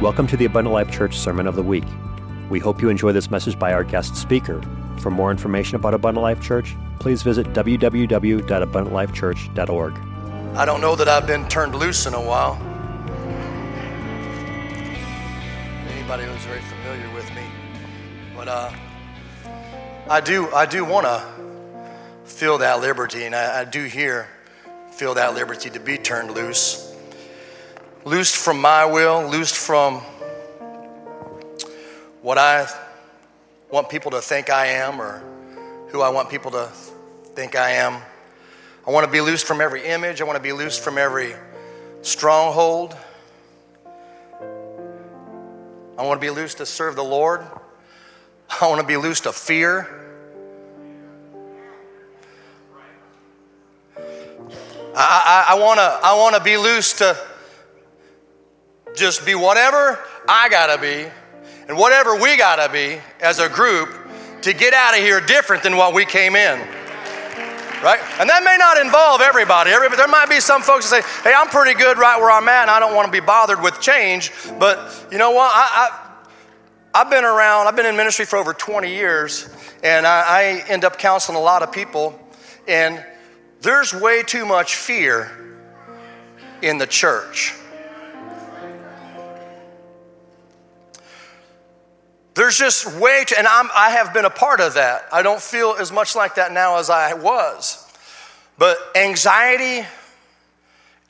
Welcome to the Abundant Life Church Sermon of the Week. We hope you enjoy this message by our guest speaker. For more information about Abundant Life Church, please visit www.abundantlifechurch.org. I don't know that I've been turned loose in a while. Anybody who's very familiar with me, but I do want to feel that liberty, and I do here feel that liberty to be turned loose. Loosed from my will, loosed from what I want people to think I am or who I want people to think I am. I want to be loosed from every image. I want to be loosed from every stronghold. I want to be loosed to serve the Lord. I want to be loosed to fear. I want to be loosed to just be whatever I gotta be and whatever we gotta be as a group to get out of here different than what we came in, right? And that may not involve everybody. There might be some folks that say, hey, I'm pretty good right where I'm at and I don't want to be bothered with change, but you know what? I've been around, I've been in ministry for over 20 years and I end up counseling a lot of people, and there's way too much fear in the church. There's just way too, and I have been a part of that. I don't feel as much like that now as I was. But anxiety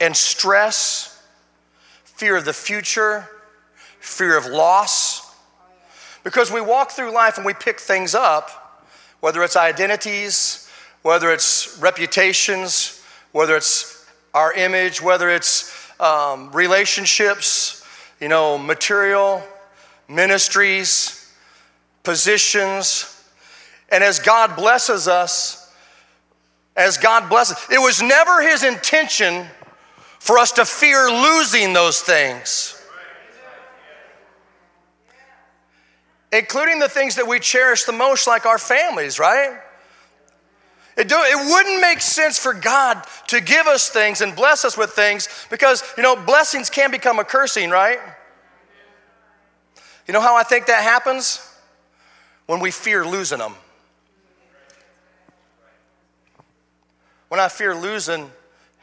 and stress, fear of the future, fear of loss. Because we walk through life and we pick things up, whether it's identities, whether it's reputations, whether it's our image, whether it's relationships, you know, material, ministries, positions, and as God blesses, it was never his intention for us to fear losing those things, including the things that we cherish the most, like our families, right? It wouldn't make sense for God to give us things and bless us with things because, you know, blessings can become a cursing, right? You know how I think that happens? When we fear losing them. When I fear losing,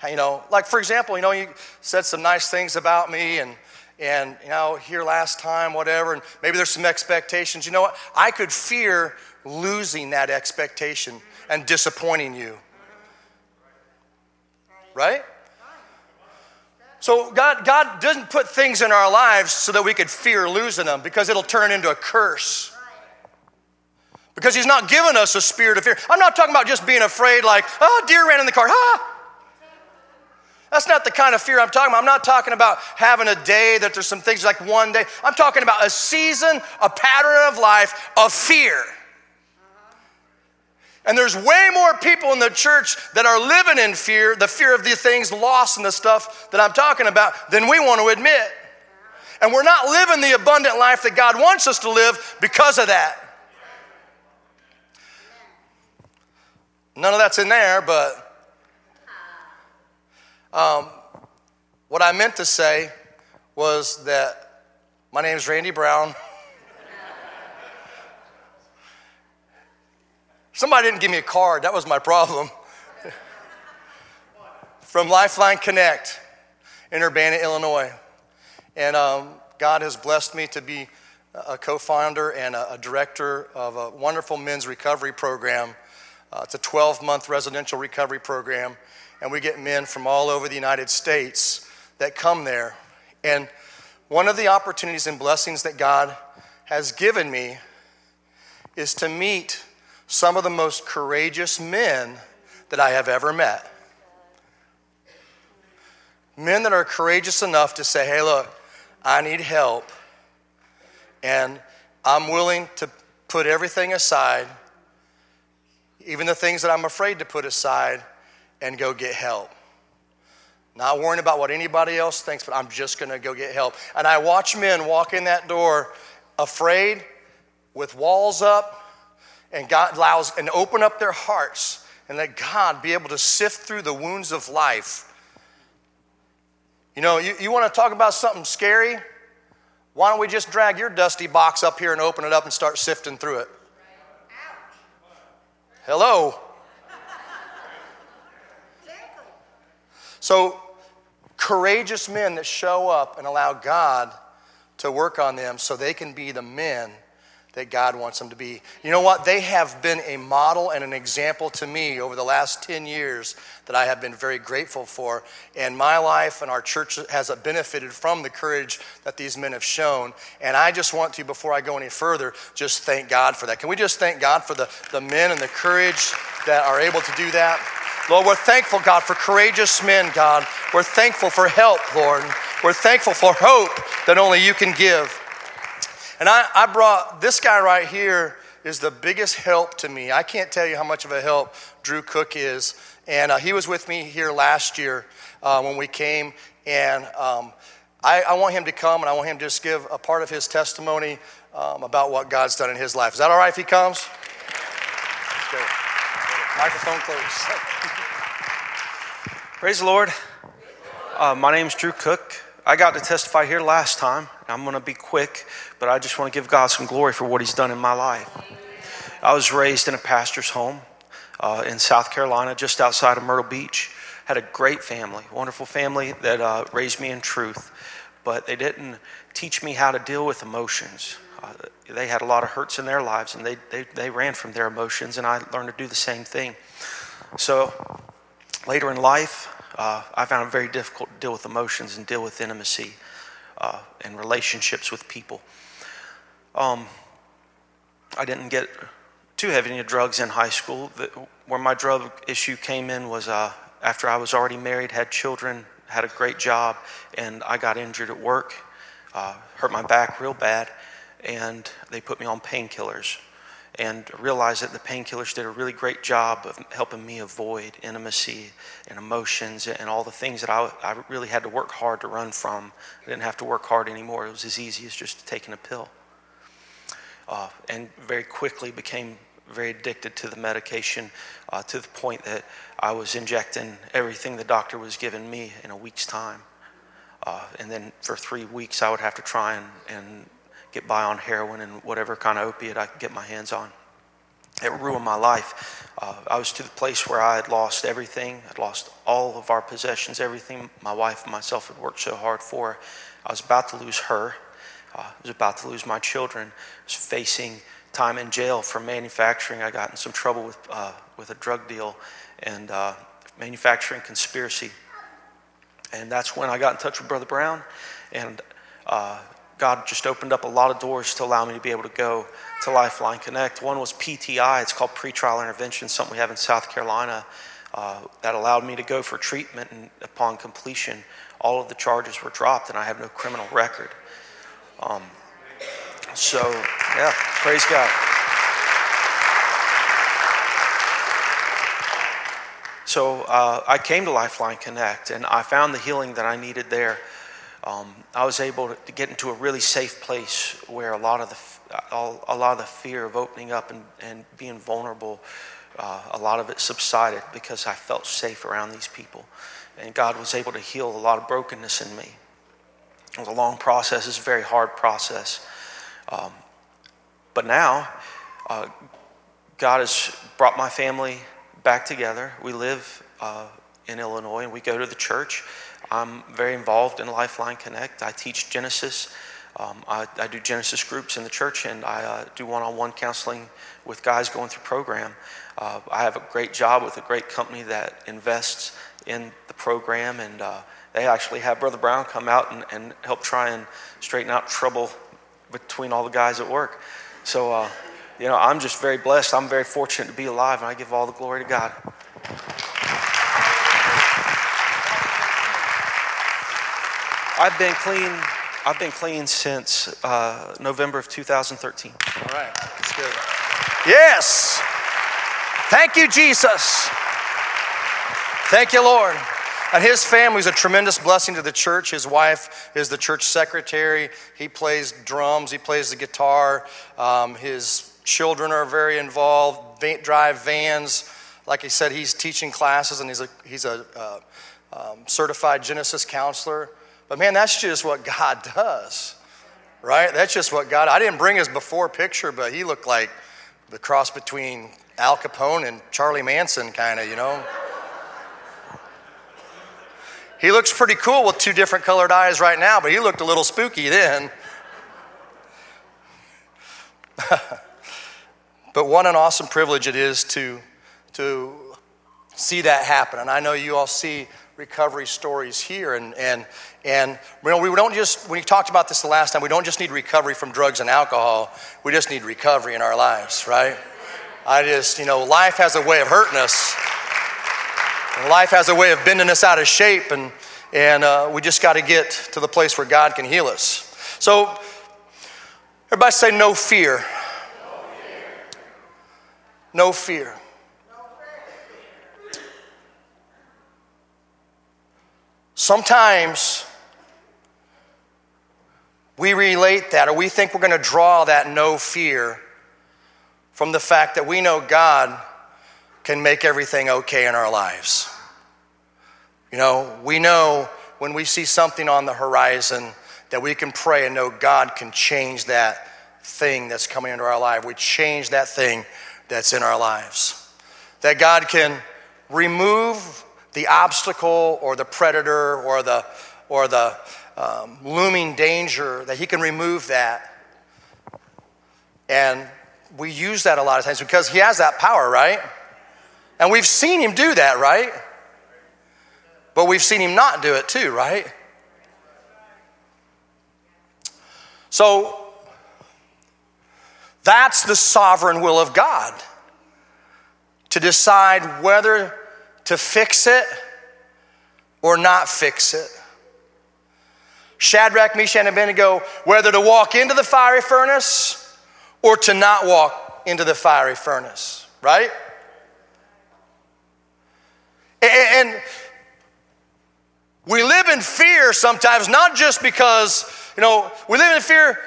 you know, like for example, you know, you said some nice things about me and you know, here last time, whatever, and maybe there's some expectations. You know what? I could fear losing that expectation and disappointing you. Right? So God doesn't put things in our lives so that we could fear losing them, because it'll turn into a curse. Because he's not giving us a spirit of fear. I'm not talking about just being afraid like, oh, deer ran in the car, ah! That's not the kind of fear I'm talking about. I'm not talking about having a day that there's some things like one day. I'm talking about a season, a pattern of life of fear. And there's way more people in the church that are living in fear, the fear of the things lost and the stuff that I'm talking about, than we want to admit. And we're not living the abundant life that God wants us to live because of that. None of that's in there, but what I meant to say was that my name is Randy Brown. Somebody didn't give me a card. That was my problem. From Lifeline Connect in Urbana, Illinois. And God has blessed me to be a co-founder and a director of a wonderful men's recovery program. It's a 12-month residential recovery program. And we get men from all over the United States that come there. And one of the opportunities and blessings that God has given me is to meet some of the most courageous men that I have ever met. Men that are courageous enough to say, hey, look, I need help, and I'm willing to put everything aside, even the things that I'm afraid to put aside, and go get help. Not worrying about what anybody else thinks, but I'm just going to go get help. And I watch men walk in that door afraid, with walls up, and God allows and open up their hearts and let God be able to sift through the wounds of life. You know, you want to talk about something scary? Why don't we just drag your dusty box up here and open it up and start sifting through it? Hello. So courageous men that show up and allow God to work on them so they can be the men that God wants them to be. You know what? They have been a model and an example to me over the last 10 years that I have been very grateful for. And my life and our church has benefited from the courage that these men have shown. And I just want to, before I go any further, just thank God for that. Can we just thank God for the men and the courage that are able to do that? Lord, we're thankful, God, for courageous men, God. We're thankful for help, Lord. We're thankful for hope that only you can give. And I brought, this guy right here is the biggest help to me. I can't tell you how much of a help Drew Cook is. And he was with me here last year when we came. And I want him to come, and I want him to just give a part of his testimony about what God's done in his life. Is that all right if he comes? Let's go. Microphone closed. Praise the Lord. My name is Drew Cook. I got to testify here last time. I'm going to be quick, but I just want to give God some glory for what he's done in my life. I was raised in a pastor's home in South Carolina, just outside of Myrtle Beach. Had a great family, wonderful family that raised me in truth, but they didn't teach me how to deal with emotions. They had a lot of hurts in their lives, and they ran from their emotions, and I learned to do the same thing. So later in life, I found it very difficult to deal with emotions and deal with intimacy and relationships with people. I didn't get too heavy into drugs in high school. Where my drug issue came in was after I was already married, had children, had a great job, and I got injured at work, hurt my back real bad. And they put me on painkillers and realized that the painkillers did a really great job of helping me avoid intimacy and emotions and all the things that I really had to work hard to run from. I didn't have to work hard anymore. It was as easy as just taking a pill. And very quickly became very addicted to the medication to the point that I was injecting everything the doctor was giving me in a week's time. And then for 3 weeks, I would have to try and get by on heroin and whatever kind of opiate I could get my hands on. It ruined my life. I was to the place where I had lost everything. I'd lost all of our possessions, everything my wife and myself had worked so hard for. I was about to lose her. I was about to lose my children. I was facing time in jail for manufacturing. I got in some trouble with a drug deal and manufacturing conspiracy. And that's when I got in touch with Brother Brown, and God just opened up a lot of doors to allow me to be able to go to Lifeline Connect. One was PTI. It's called Pretrial Intervention, something we have in South Carolina that allowed me to go for treatment. And upon completion, all of the charges were dropped, and I have no criminal record. So, yeah, praise God. So I came to Lifeline Connect, and I found the healing that I needed there. I was able to get into a really safe place where a lot of the fear of opening up and being vulnerable, a lot of it subsided because I felt safe around these people. And God was able to heal a lot of brokenness in me. It was a long process. It's a very hard process. But now, God has brought my family back together. We live in Illinois, and we go to the church. I'm very involved in Lifeline Connect. I teach Genesis. I do Genesis groups in the church, and I do one-on-one counseling with guys going through program. I have a great job with a great company that invests in the program, and they actually have Brother Brown come out and help try and straighten out trouble between all the guys at work. So, I'm just very blessed. I'm very fortunate to be alive, and I give all the glory to God. I've been clean since November of 2013. All right, that's good. Yes. Thank you, Jesus. Thank you, Lord. And his family is a tremendous blessing to the church. His wife is the church secretary. He plays drums. He plays the guitar. His children are very involved. Drive vans. Like I said, he's teaching classes, and he's a certified Genesis counselor. But man, that's just what God does. right? That's just what God, I didn't bring his before picture, but he looked like the cross between Al Capone and Charlie Manson kind of, you know. He looks pretty cool with two different colored eyes right now, but he looked a little spooky then. But what an awesome privilege it is to see that happen. And I know you all see recovery stories here. And you know, we don't just, we talked about this the last time, we don't just need recovery from drugs and alcohol. We just need recovery in our lives, right? I just, you know, life has a way of hurting us. And life has a way of bending us out of shape. And we just got to get to the place where God can heal us. So everybody say no fear. No fear. Sometimes we relate that, or we think we're going to draw that no fear from the fact that we know God can make everything okay in our lives. You know, we know when we see something on the horizon that we can pray and know God can change that thing that's coming into our life. We change that thing that's in our lives. That God can remove the obstacle or the predator or the looming danger, that he can remove that. And we use that a lot of times because he has that power, right? And we've seen him do that, right? But we've seen him not do it too, right? So that's the sovereign will of God, to decide whether to fix it or not fix it. Shadrach, Meshach, and Abednego, whether to walk into the fiery furnace or to not walk into the fiery furnace, right? And we live in fear sometimes, not just because, you know, we live in fear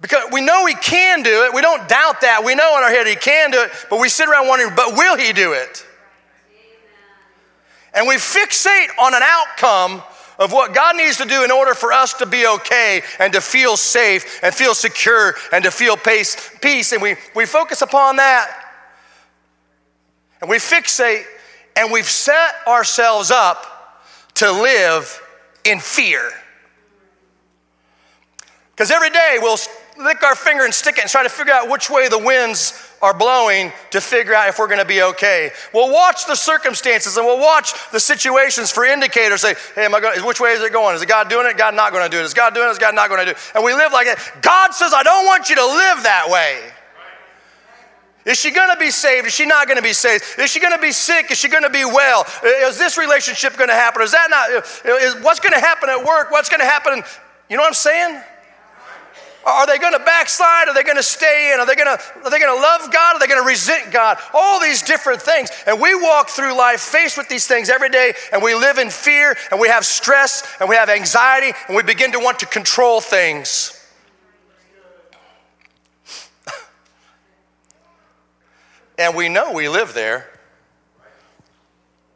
because we know he can do it. We don't doubt that. We know in our head he can do it, but we sit around wondering, but will he do it? And we fixate on an outcome of what God needs to do in order for us to be okay and to feel safe and feel secure and to feel peace. And we focus upon that. And we fixate, and we've set ourselves up to live in fear. Because every day we'll lick our finger and stick it and try to figure out which way the winds are blowing to figure out if we're going to be okay. We'll watch the circumstances and we'll watch the situations for indicators. Say, hey, which way is it going? Is God doing it? God not going to do it. Is God doing it? Is God not going to do it? And we live like that. God says, I don't want you to live that way. Is she going to be saved? Is she not going to be saved? Is she going to be sick? Is she going to be well? Is this relationship going to happen? Is that not? What's going to happen at work? What's going to happen? You know what I'm saying? Are they going to backslide? Are they going to stay in? Are they going to love God? Are they going to resent God? All these different things. And we walk through life faced with these things every day, and we live in fear, and we have stress, and we have anxiety, and we begin to want to control things. And we know we live there,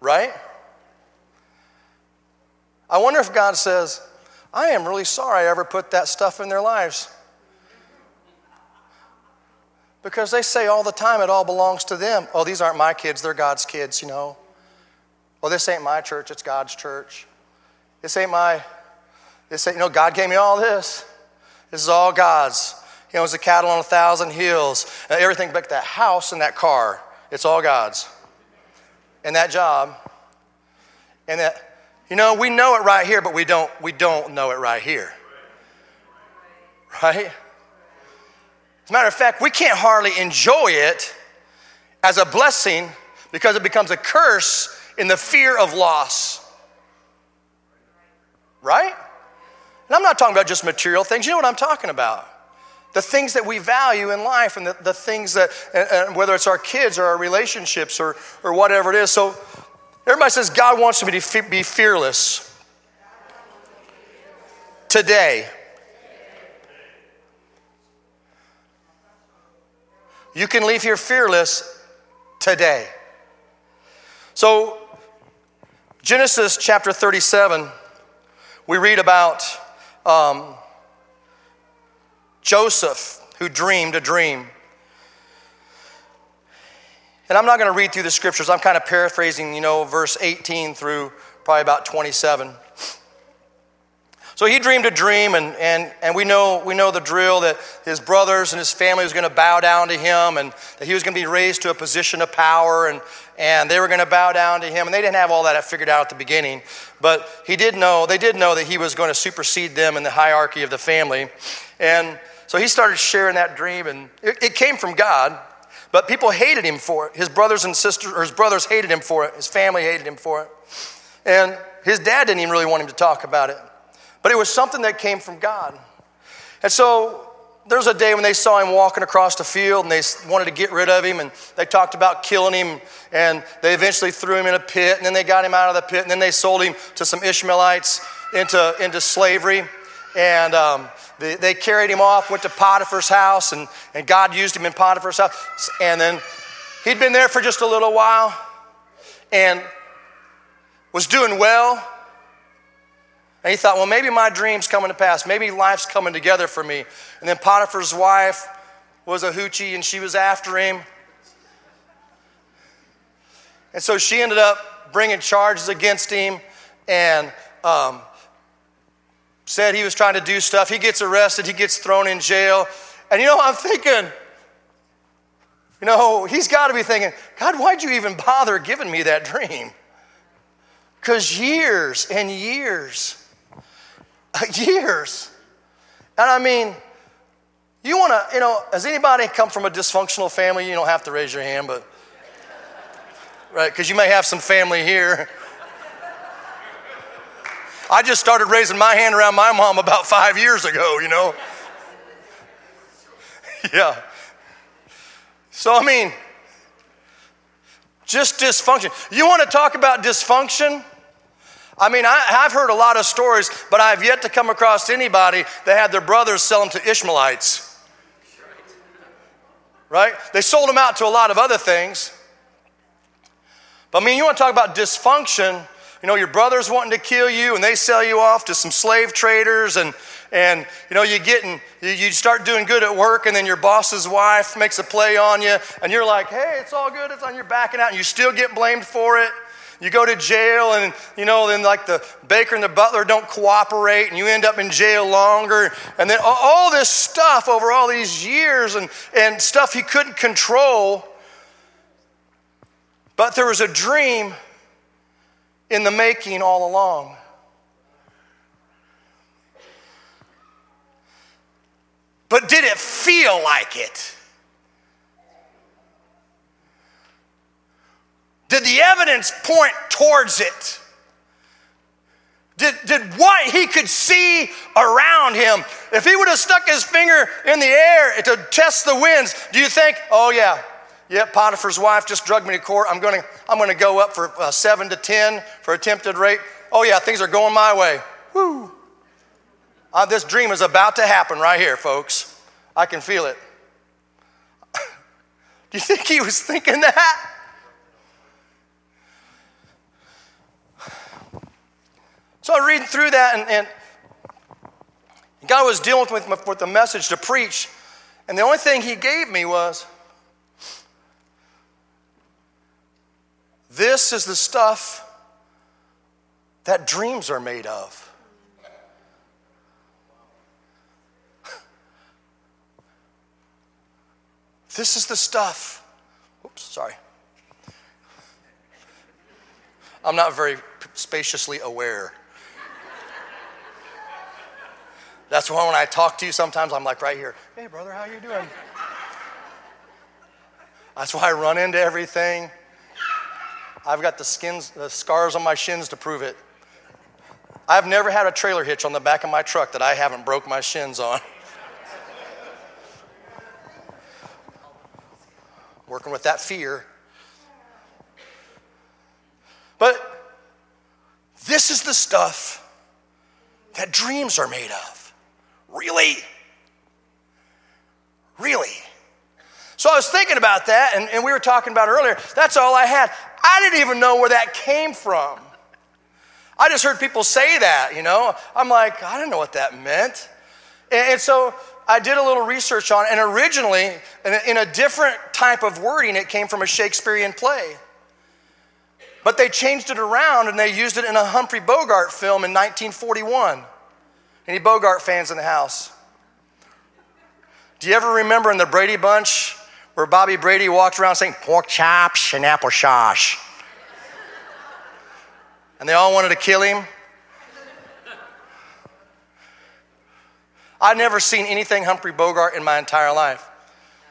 right? I wonder if God says, I am really sorry I ever put that stuff in their lives. Because they say all the time it all belongs to them. Oh, these aren't my kids, they're God's kids, you know. Well, this ain't my church, it's God's church. You know, God gave me all this. This is all God's. He owns the cattle on 1,000 hills. Everything but that house and that car, it's all God's. And that job. And that, you know, we know it right here, but we don't know it right here. Right? As a matter of fact, we can't hardly enjoy it as a blessing because it becomes a curse in the fear of loss. Right? And I'm not talking about just material things. You know what I'm talking about. The things that we value in life and the things that, and whether it's our kids or our relationships or whatever it is. So everybody says, God wants me to be fearless today. You can leave here fearless today. So Genesis chapter 37, we read about Joseph, who dreamed a dream. And I'm not going to read through the scriptures. I'm kind of paraphrasing, verse 18 through probably about 27. So he dreamed a dream, and we know the drill, that his brothers and his family was going to bow down to him, and that he was going to be raised to a position of power, and they were going to bow down to him. And they didn't have all that figured out at the beginning, but they did know that he was going to supersede them in the hierarchy of the family. And so he started sharing that dream, and it came from God, but people hated him for it. His brothers and sisters, or his brothers hated him for it. His family hated him for it. And his dad didn't even really want him to talk about it. But it was something that came from God. And so there's a day when they saw him walking across the field, and they wanted to get rid of him, and they talked about killing him, and they eventually threw him in a pit, and then they got him out of the pit, and then they sold him to some Ishmaelites into slavery. And they carried him off, went to Potiphar's house, and God used him in Potiphar's house. And then he'd been there for just a little while and was doing well. And he thought, well, maybe my dream's coming to pass. Maybe life's coming together for me. And then Potiphar's wife was a hoochie, and she was after him. And so she ended up bringing charges against him and said he was trying to do stuff. He gets arrested. He gets thrown in jail. And I'm thinking, he's got to be thinking, God, why'd you even bother giving me that dream? Because years and years. Years. And you want to, has anybody come from a dysfunctional family? You don't have to raise your hand, but, right, because you may have some family here. I just started raising my hand around my mom about 5 years ago, Yeah. So, just dysfunction. You want to talk about dysfunction? I've heard a lot of stories, but I've yet to come across anybody that had their brothers sell them to Ishmaelites. Right? They sold them out to a lot of other things. But you want to talk about dysfunction, your brother's wanting to kill you, and they sell you off to some slave traders, and you start doing good at work, and then your boss's wife makes a play on you, and you're like, hey, it's all good, it's on your backing out, and you still get blamed for it. You go to jail, and then like the baker and the butler don't cooperate, and you end up in jail longer, and then all this stuff over all these years, and stuff he couldn't control. But there was a dream in the making all along. But did it feel like it? Did the evidence point towards it? Did what he could see around him? If he would have stuck his finger in the air to test the winds, do you think, oh yeah, Potiphar's wife just drugged me to court. I'm going to go up for 7 to 10 for attempted rape. Oh yeah, things are going my way. Woo. This dream is about to happen right here, folks. I can feel it. Do you think he was thinking that? So I was reading through that, and God was dealing with the message to preach, and the only thing he gave me was, this is the stuff that dreams are made of. This is the stuff. Oops, sorry. I'm not very spaciously aware. That's why when I talk to you sometimes, I'm like right here. Hey, brother, how you doing? That's why I run into everything. I've got the scars on my shins to prove it. I've never had a trailer hitch on the back of my truck that I haven't broke my shins on. Working with that fear. But this is the stuff that dreams are made of. Really? So I was thinking about that, and we were talking about it earlier. That's all I had. I didn't even know where that came from. I just heard people say that. I'm like, I didn't know what that meant. And so I did a little research on, and originally, in a different type of wording, it came from a Shakespearean play. But they changed it around, and they used it in a Humphrey Bogart film in 1941. Any Bogart fans in the house? Do you ever remember in the Brady Bunch where Bobby Brady walked around saying, pork chops and apple shosh? And they all wanted to kill him. I've never seen anything Humphrey Bogart in my entire life.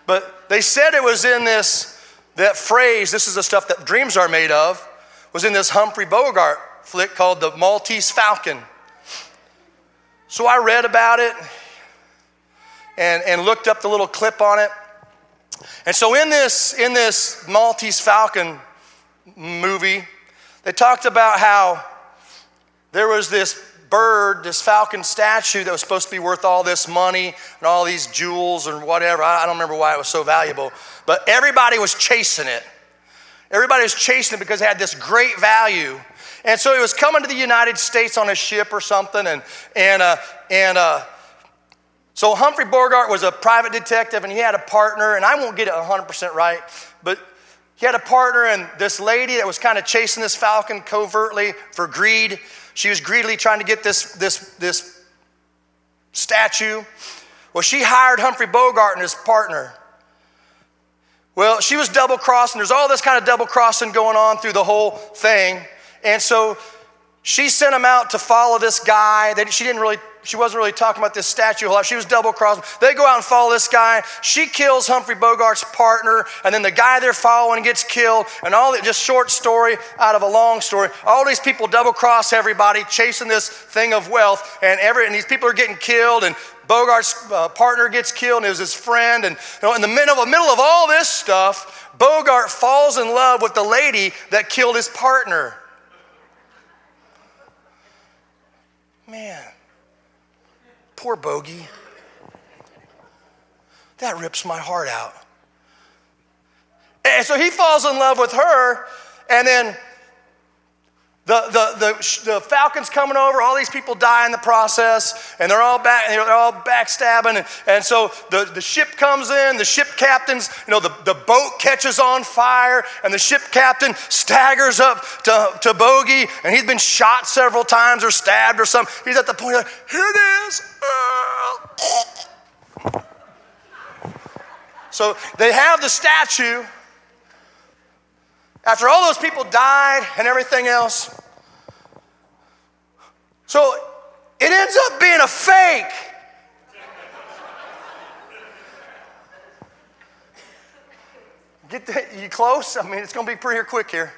But they said it was in that phrase, this is the stuff that dreams are made of, was in this Humphrey Bogart flick called The Maltese Falcon. So I read about it and looked up the little clip on it. And so in this Maltese Falcon movie, they talked about how there was this bird, this falcon statue that was supposed to be worth all this money and all these jewels and whatever. I don't remember why it was so valuable, but everybody was chasing it. Everybody was chasing it because it had this great value. And so it was coming to the United States on a ship or something, so Humphrey Bogart was a private detective, and he had a partner, and I won't get it 100% right, but he had a partner, and this lady that was kind of chasing this falcon covertly for greed. She was greedily trying to get this statue. Well, she hired Humphrey Bogart and his partner. Well, she was double-crossing. There's all this kind of double-crossing going on through the whole thing. And so she sent him out to follow this guy. She wasn't really talking about this statue a whole lot. She was double-crossing. They go out and follow this guy. She kills Humphrey Bogart's partner, and then the guy they're following gets killed, and all that, just short story out of a long story. All these people double-cross everybody, chasing this thing of wealth, and these people are getting killed, and Bogart's partner gets killed, and it was his friend, and in the middle of all this stuff, Bogart falls in love with the lady that killed his partner. Man. Poor Bogey. That rips my heart out. And so he falls in love with her, and then the falcon's coming over. All these people die in the process, and they're all backstabbing. And so the ship comes in. The ship captain's, the boat catches on fire, and the ship captain staggers up to Bogey, and he's been shot several times or stabbed or something. He's at the point like, here it is. So they have the statue. After all those people died and everything else. So it ends up being a fake. Get that? You close? I mean, it's going to be pretty quick here.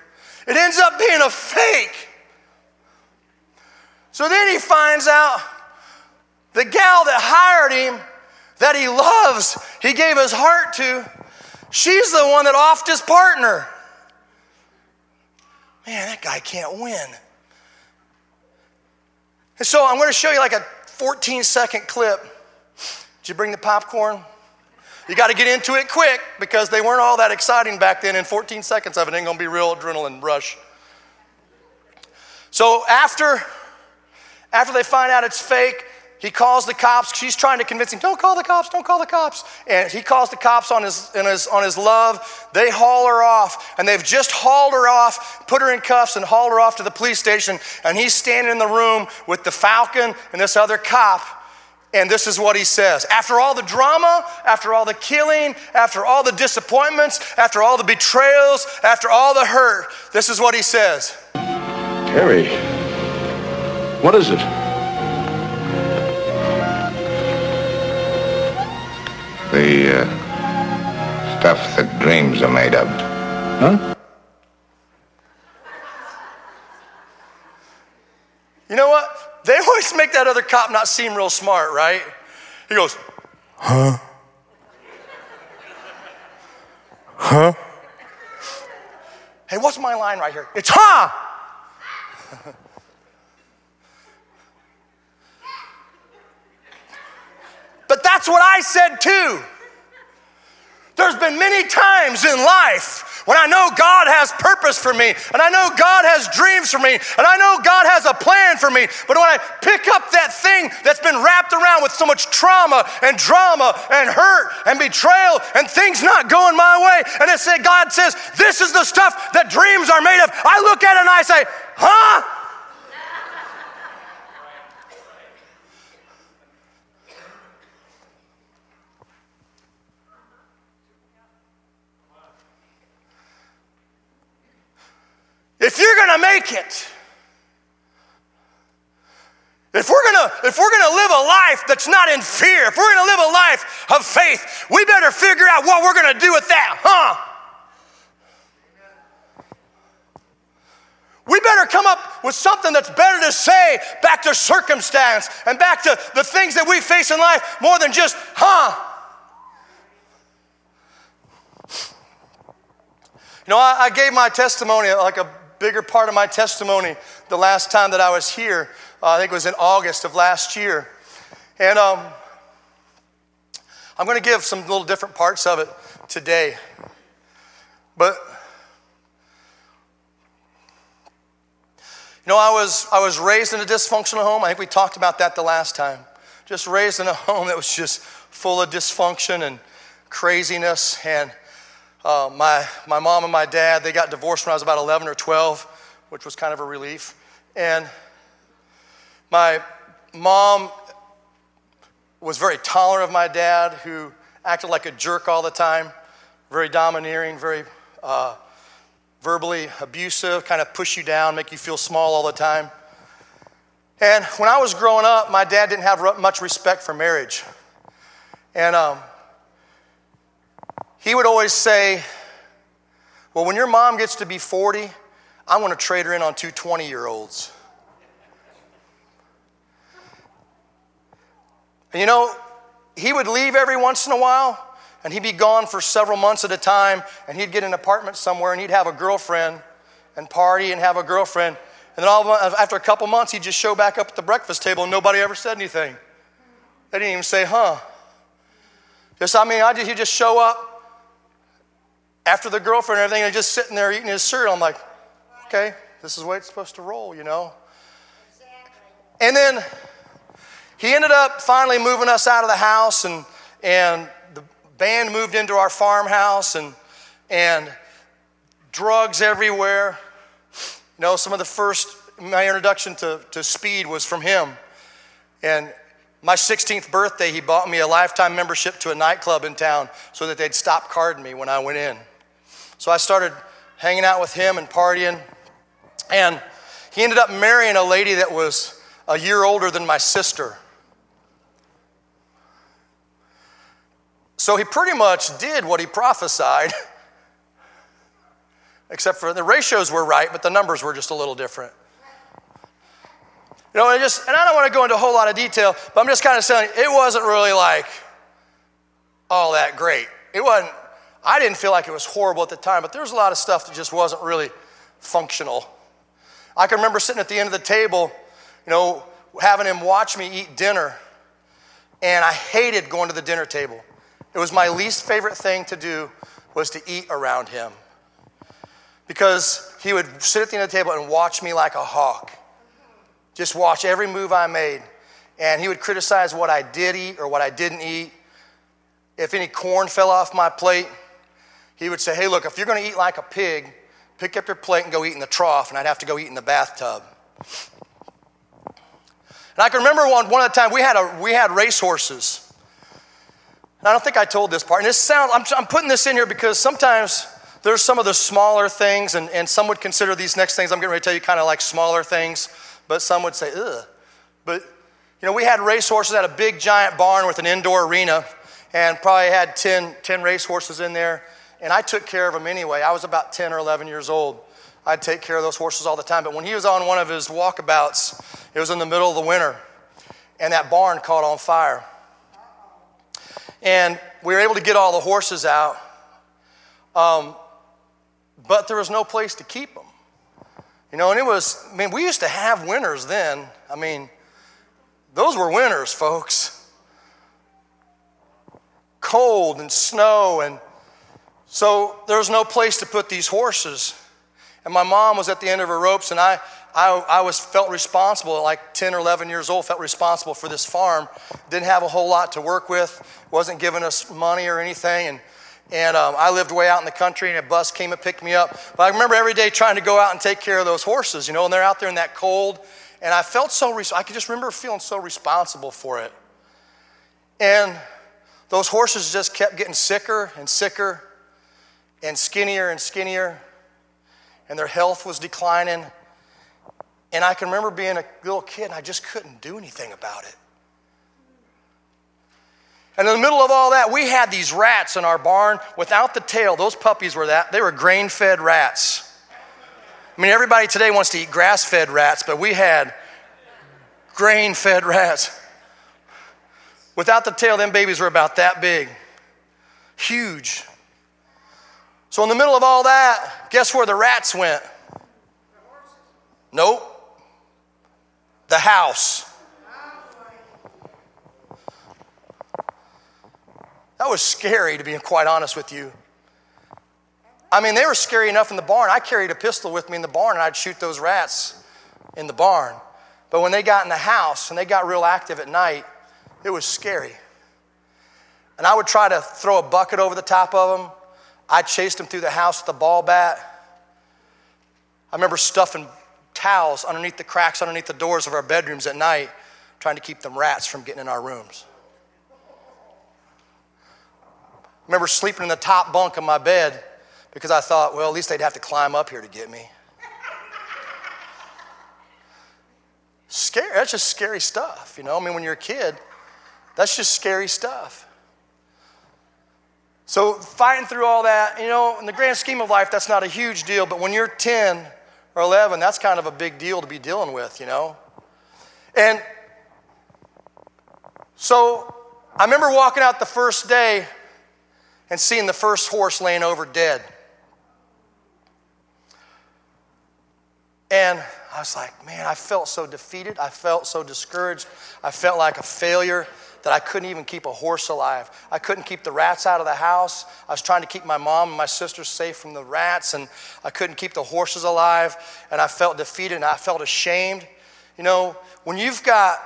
It ends up being a fake. So then he finds out the gal that hired him, that he loves, he gave his heart to, she's the one that offed his partner. Man, that guy can't win. And so I'm going to show you like a 14-second clip. Did you bring the popcorn? You got to get into it quick because they weren't all that exciting back then. In 14 seconds of it ain't going to be real adrenaline rush. So after they find out it's fake, he calls the cops. She's trying to convince him, don't call the cops, don't call the cops. And he calls the cops on his love. They haul her off, and they've just hauled her off, put her in cuffs and hauled her off to the police station, and he's standing in the room with the Falcon and this other cop, and this is what he says. After all the drama, after all the killing, after all the disappointments, after all the betrayals, after all the hurt, this is what he says. Carrie, what is it? The stuff that dreams are made of. Huh? You know what? They always make that other cop not seem real smart, right? He goes, huh? Huh? Hey, what's my line right here? It's huh! But that's what I said too. There's been many times in life When I know God has purpose for me, and I know God has dreams for me, and I know God has a plan for me, but when I pick up that thing that's been wrapped around with so much trauma and drama and hurt and betrayal and things not going my way, and it said, God says, this is the stuff that dreams are made of. I look at it and I say, huh? If you're going to make it, if we're going to live a life that's not in fear, if we're going to live a life of faith, we better figure out what we're going to do with that, huh? We better come up with something that's better to say back to circumstance and back to the things that we face in life more than just, huh? You know, I gave my testimony, like a bigger part of my testimony the last time that I was here. I think it was in August of last year. And I'm going to give some little different parts of it today. But, you know, I was raised in a dysfunctional home. I think we talked about that the last time. Just raised in a home that was just full of dysfunction and craziness. And my mom and my dad, they got divorced when I was about 11 or 12, which was kind of a relief. And my mom was very tolerant of my dad, who acted like a jerk all the time, very domineering, very verbally abusive, kind of push you down, make you feel small all the time. And when I was growing up, my dad didn't have much respect for marriage. And he would always say, well, when your mom gets to be 40, I'm going to trade her in on two 20-year-olds. And you know, he would leave every once in a while, and he'd be gone for several months at a time, and he'd get an apartment somewhere, and he'd have a girlfriend and party and have a girlfriend. And then after a couple months, he'd just show back up at the breakfast table, and nobody ever said anything. They didn't even say, huh. He'd just show up after the girlfriend and everything, and just sitting there eating his cereal. I'm like, okay, this is the way it's supposed to roll, you know. Exactly. And then he ended up finally moving us out of the house, and the band moved into our farmhouse, and drugs everywhere. You know, my introduction to speed was from him. And my 16th birthday, he bought me a lifetime membership to a nightclub in town so that they'd stop carding me when I went in. So I started hanging out with him and partying. And he ended up marrying a lady that was a year older than my sister. So he pretty much did what he prophesied, except for the ratios were right, but the numbers were just a little different. You know, and I don't want to go into a whole lot of detail, but I'm just kind of saying it wasn't really like all that great. I didn't feel like it was horrible at the time, but there was a lot of stuff that just wasn't really functional. I can remember sitting at the end of the table, you know, having him watch me eat dinner, and I hated going to the dinner table. It was my least favorite thing to do was to eat around him, because he would sit at the end of the table and watch me like a hawk. Just watch every move I made. And he would criticize what I did eat or what I didn't eat. If any corn fell off my plate, he would say, hey, look, if you're going to eat like a pig, pick up your plate and go eat in the trough, and I'd have to go eat in the bathtub. And I can remember one of the times we had race horses. And I don't think I told this part. And this sounds, I'm putting this in here because sometimes there's some of the smaller things, and some would consider these next things I'm getting ready to tell you kind of like smaller things. But some would say, ugh. But, you know, we had racehorses at a big, giant barn with an indoor arena, and probably had 10 racehorses in there. And I took care of them anyway. I was about 10 or 11 years old. I'd take care of those horses all the time. But when he was on one of his walkabouts, it was in the middle of the winter, and that barn caught on fire. And we were able to get all the horses out, but there was no place to keep them. You know, and we used to have winters then. I mean, those were winters, folks. Cold and snow and So there was no place to put these horses. And my mom was at the end of her ropes, and I was felt responsible at like 10 or 11 years old, felt responsible for this farm. Didn't have a whole lot to work with, wasn't giving us money or anything. And I lived way out in the country, and a bus came and picked me up. But I remember every day trying to go out and take care of those horses, you know, and they're out there in that cold. And I felt so, I could just remember feeling so responsible for it. And those horses just kept getting sicker and sicker and skinnier and skinnier. And their health was declining. And I can remember being a little kid, and I just couldn't do anything about it. And in the middle of all that, we had these rats in our barn without the tail. Those puppies were that. They were grain-fed rats. I mean, everybody today wants to eat grass-fed rats, but we had grain-fed rats. Without the tail, them babies were about that big. Huge. So in the middle of all that, guess where the rats went? Nope. The house. That was scary, to be quite honest with you. I mean, they were scary enough in the barn. I carried a pistol with me in the barn, and I'd shoot those rats in the barn. But when they got in the house and they got real active at night, it was scary. And I would try to throw a bucket over the top of them. I chased them through the house with a ball bat. I remember stuffing towels underneath the cracks, underneath the doors of our bedrooms at night, trying to keep them rats from getting in our rooms. I remember sleeping in the top bunk of my bed because I thought, well, at least they'd have to climb up here to get me. Scary. That's just scary stuff, you know. I mean, when you're a kid, that's just scary stuff. So fighting through all that, you know, in the grand scheme of life, that's not a huge deal. But when you're 10 or 11, that's kind of a big deal to be dealing with, you know. And so I remember walking out the first day and seeing the first horse laying over dead. And I was like, man, I felt so defeated. I felt so discouraged. I felt like a failure, that I couldn't even keep a horse alive. I couldn't keep the rats out of the house. I was trying to keep my mom and my sister safe from the rats, and I couldn't keep the horses alive, and I felt defeated, and I felt ashamed. You know, when your dad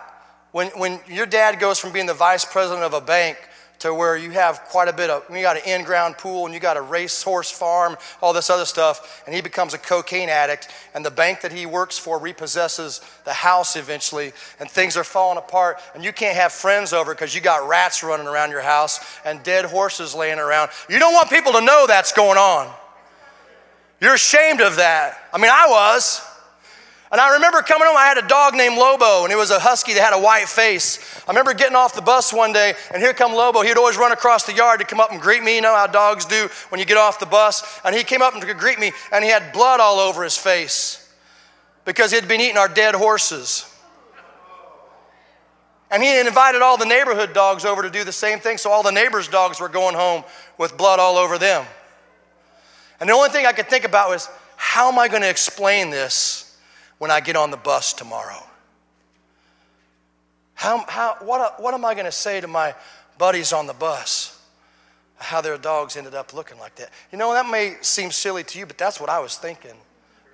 goes from being the vice president of a bank to where you have quite a bit of, you got an in-ground pool, and you got a racehorse farm, all this other stuff, and he becomes a cocaine addict, and the bank that he works for repossesses the house eventually, and things are falling apart, and you can't have friends over because you got rats running around your house and dead horses laying around. You don't want people to know that's going on. You're ashamed of that. I mean, I was. And I remember coming home, I had a dog named Lobo, and it was a husky that had a white face. I remember getting off the bus one day, and here come Lobo. He'd always run across the yard to come up and greet me. You know how dogs do when you get off the bus. And he came up and to greet me, and he had blood all over his face because he'd been eating our dead horses. And he invited all the neighborhood dogs over to do the same thing, so all the neighbors' dogs were going home with blood all over them. And the only thing I could think about was, how am I going to explain this when I get on the bus tomorrow? What am I going to say to my buddies on the bus? How their dogs ended up looking like that. You know, that may seem silly to you, but that's what I was thinking.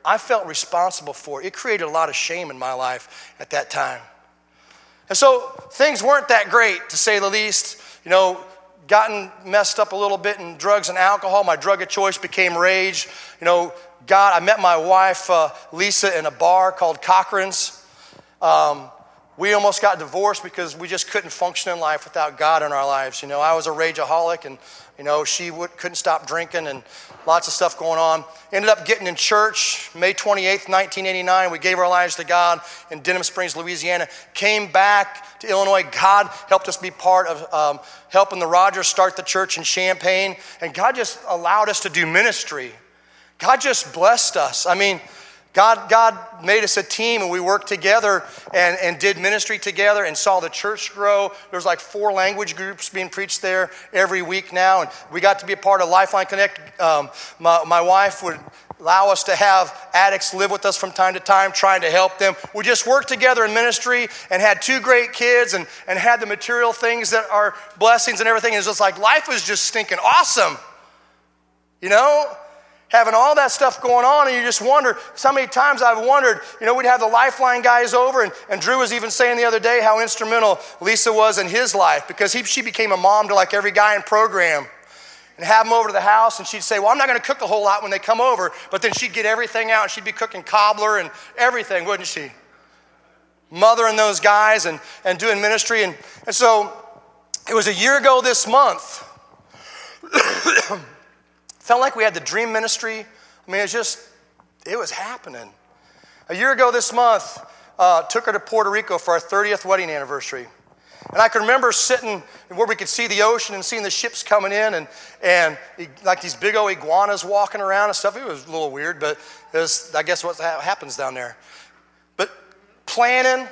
I felt responsible for it. It created a lot of shame in my life at that time. And so things weren't that great, to say the least. You know, gotten messed up a little bit in drugs and alcohol. My drug of choice became rage. You know, I met my wife, Lisa, in a bar called Cochran's. We almost got divorced because we just couldn't function in life without God in our lives. You know, I was a rageaholic, and, you know, she couldn't stop drinking, and lots of stuff going on. Ended up getting in church May 28th, 1989. We gave our lives to God in Denham Springs, Louisiana. Came back to Illinois. God helped us be part of helping the Rogers start the church in Champaign. And God just allowed us to do ministry. God just blessed us. I mean, God made us a team, and we worked together and did ministry together and saw the church grow. There's like 4 language groups being preached there every week now, and we got to be a part of Lifeline Connect. My wife would allow us to have addicts live with us from time to time, trying to help them. We just worked together in ministry and had 2 great kids and had the material things that are blessings and everything. It's just like life was just stinking awesome. You know, having all that stuff going on, and you just wonder. So many times I've wondered, you know, we'd have the Lifeline guys over, and Drew was even saying the other day how instrumental Lisa was in his life, because she became a mom to like every guy in program, and have them over to the house, and she'd say, well, I'm not going to cook a whole lot when they come over, but then she'd get everything out, and she'd be cooking cobbler and everything, wouldn't she? Mothering those guys and doing ministry. And so it was a year ago this month. Felt like we had the dream ministry. I mean, it was happening. A year ago this month, took her to Puerto Rico for our 30th wedding anniversary. And I can remember sitting where we could see the ocean and seeing the ships coming in and like these big old iguanas walking around and stuff. It was a little weird, but it was, I guess, what happens down there. But planning,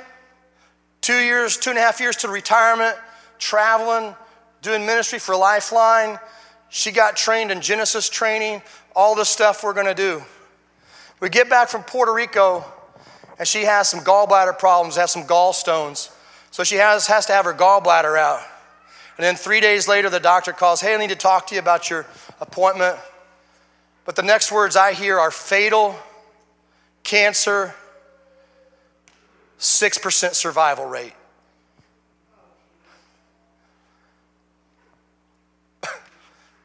2.5 years to retirement, traveling, doing ministry for Lifeline. She got trained in Genesis training, all the stuff we're going to do. We get back from Puerto Rico, and she has some gallbladder problems, has some gallstones. So she has to have her gallbladder out. And then 3 days later, the doctor calls, hey, I need to talk to you about your appointment. But the next words I hear are fatal, cancer, 6% survival rate.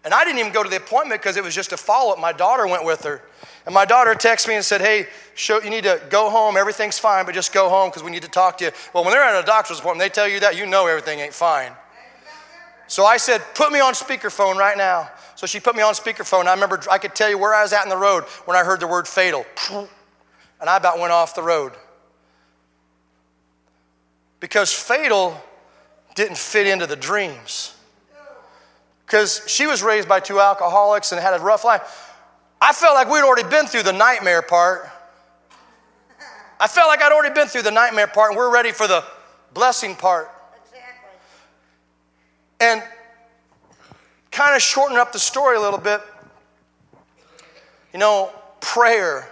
And I didn't even go to the appointment because it was just a follow-up. My daughter went with her. And my daughter texted me and said, hey, you need to go home. Everything's fine, but just go home because we need to talk to you. Well, when they're at a doctor's appointment, they tell you that, you know everything ain't fine. So I said, put me on speakerphone right now. So she put me on speakerphone. I remember I could tell you where I was at in the road when I heard the word fatal. And I about went off the road. Because fatal didn't fit into the dreams. Because she was raised by two alcoholics and had a rough life. I felt like we'd already been through the nightmare part. And we're ready for the blessing part. Exactly. And kind of shorten up the story a little bit. You know, prayer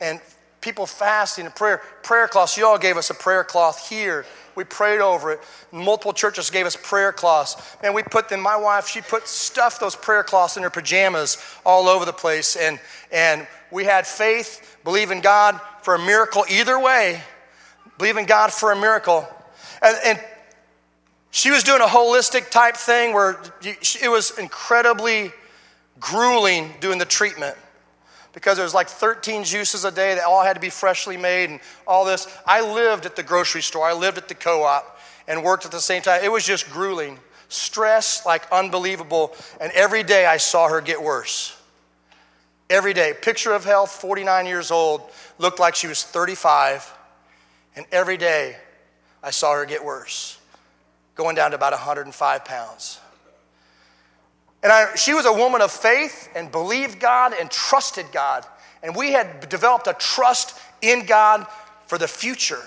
and people fasting and prayer. Prayer cloths, you all gave us a prayer cloth here. We prayed over it. Multiple churches gave us prayer cloths. Man, we put them, my wife, she stuffed those prayer cloths in her pajamas all over the place. And we had faith, believe in God for a miracle either way. Believe in God for a miracle. And she was doing a holistic type thing where it was incredibly grueling doing the treatment, because there was like 13 juices a day that all had to be freshly made and all this. I lived at the grocery store. I lived at the co-op and worked at the same time. It was just grueling, stress like unbelievable. And every day I saw her get worse. Every day. Picture of health, 49 years old, looked like she was 35. And every day I saw her get worse, going down to about 105 pounds. And she was a woman of faith and believed God and trusted God. And we had developed a trust in God for the future.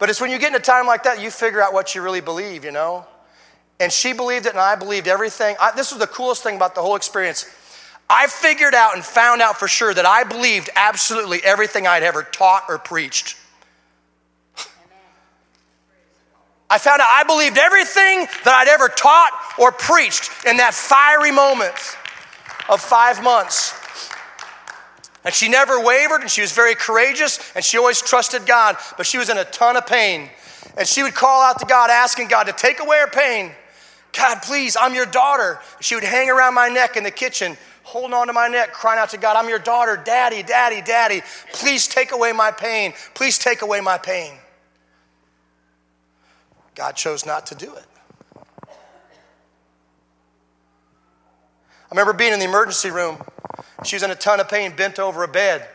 But it's when you get in a time like that, you figure out what you really believe, you know. And she believed it and I believed everything. This was the coolest thing about the whole experience. I figured out and found out for sure that I believed absolutely everything I'd ever taught or preached. I found out I believed everything that I'd ever taught or preached in that fiery moment of 5 months. And she never wavered, and she was very courageous, and she always trusted God, but she was in a ton of pain. And she would call out to God, asking God to take away her pain. God, please, I'm your daughter. She would hang around my neck in the kitchen, holding on to my neck, crying out to God, I'm your daughter, Daddy, Daddy, Daddy. Please take away my pain. Please take away my pain. God chose not to do it. I remember being in the emergency room. She was in a ton of pain, bent over a bed.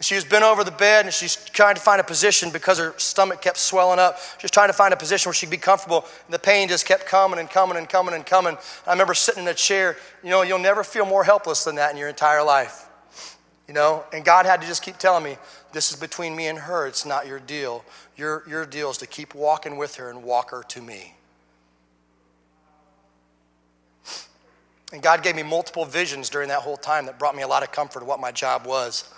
She was bent over the bed, and she's trying to find a position because her stomach kept swelling up. She was trying to find a position where she'd be comfortable, and the pain just kept coming and coming and coming and coming. I remember sitting in a chair. You know, you'll never feel more helpless than that in your entire life. You know, and God had to just keep telling me, this is between me and her. It's not your deal. Your deal is to keep walking with her and walk her to me. And God gave me multiple visions during that whole time that brought me a lot of comfort of what my job was.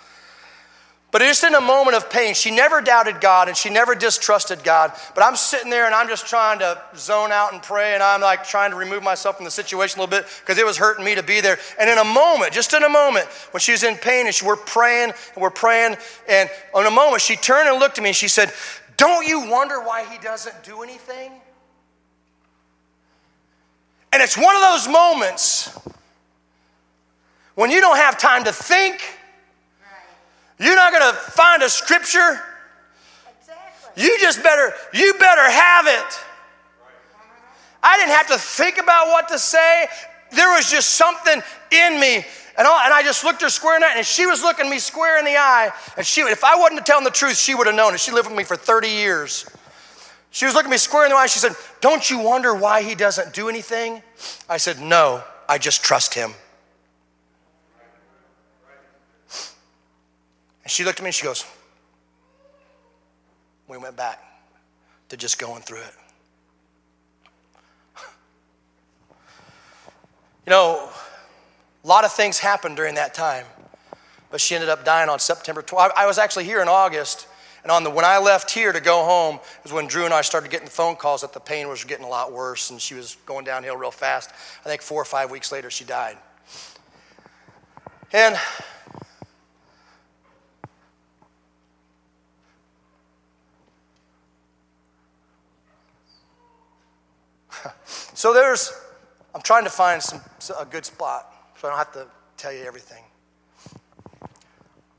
But just in a moment of pain, she never doubted God and she never distrusted God. But I'm sitting there and I'm just trying to zone out and pray, and I'm like trying to remove myself from the situation a little bit because it was hurting me to be there. And in a moment, just in a moment, when she was in pain and we're praying, and in a moment she turned and looked at me and she said, "Don't you wonder why he doesn't do anything?" And it's one of those moments when you don't have time to think. You're not going to find a scripture. Exactly. You better have it. I didn't have to think about what to say. There was just something in me. And I just looked her square in the eye, and she was looking me square in the eye. And if I wasn't telling the truth, she would have known it. She lived with me for 30 years. She was looking me square in the eye. She said, "Don't you wonder why he doesn't do anything?" I said, "No, I just trust him." And she looked at me and she goes, we went back to just going through it. You know, a lot of things happened during that time, but she ended up dying on September 12th. I was actually here in August, and when I left here to go home is when Drew and I started getting phone calls that the pain was getting a lot worse and she was going downhill real fast. I think 4 or 5 weeks later, she died. And so I'm trying to find a good spot so I don't have to tell you everything.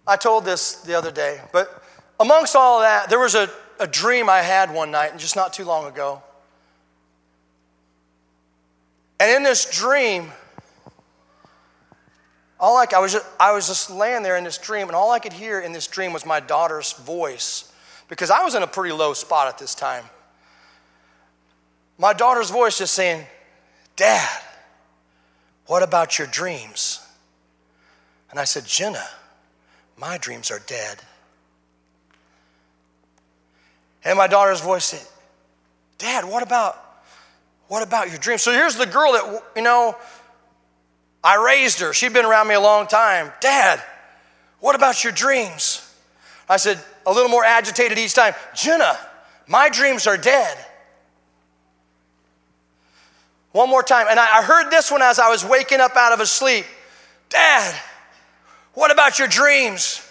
I told this the other day, but amongst all of that, there was a dream I had one night, and just not too long ago. And in this dream, I was just laying there in this dream, and all I could hear in this dream was my daughter's voice, because I was in a pretty low spot at this time. My daughter's voice just saying, "Dad, what about your dreams?" And I said, "Jenna, my dreams are dead." And my daughter's voice said, "Dad, what about your dreams?" So here's the girl that, you know, I raised her. She'd been around me a long time. "Dad, what about your dreams?" I said, a little more agitated each time, "Jenna, my dreams are dead." One more time, and I heard this one as I was waking up out of a sleep. "Dad, what about your dreams?"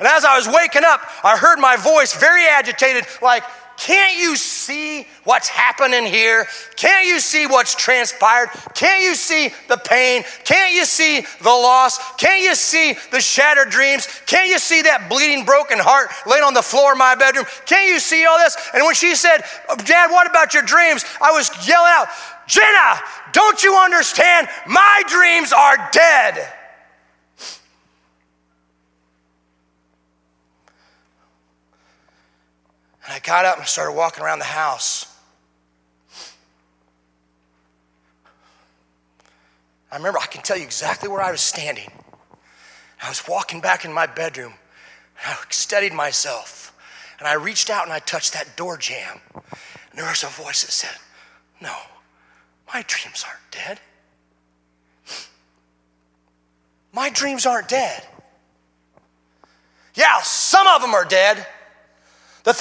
And as I was waking up, I heard my voice very agitated, like, "Can't you see what's happening here? Can't you see what's transpired? Can't you see the pain? Can't you see the loss? Can't you see the shattered dreams? Can't you see that bleeding, broken heart laying on the floor of my bedroom? Can't you see all this?" And when she said, "Dad, what about your dreams?" I was yelling out, "Jenna, don't you understand? My dreams are dead." And I got up and started walking around the house. I remember, I can tell you exactly where I was standing. I was walking back in my bedroom, and I steadied myself, and I reached out and I touched that door jamb. And there was a voice that said, "No, my dreams aren't dead. My dreams aren't dead. Yeah, some of them are dead. The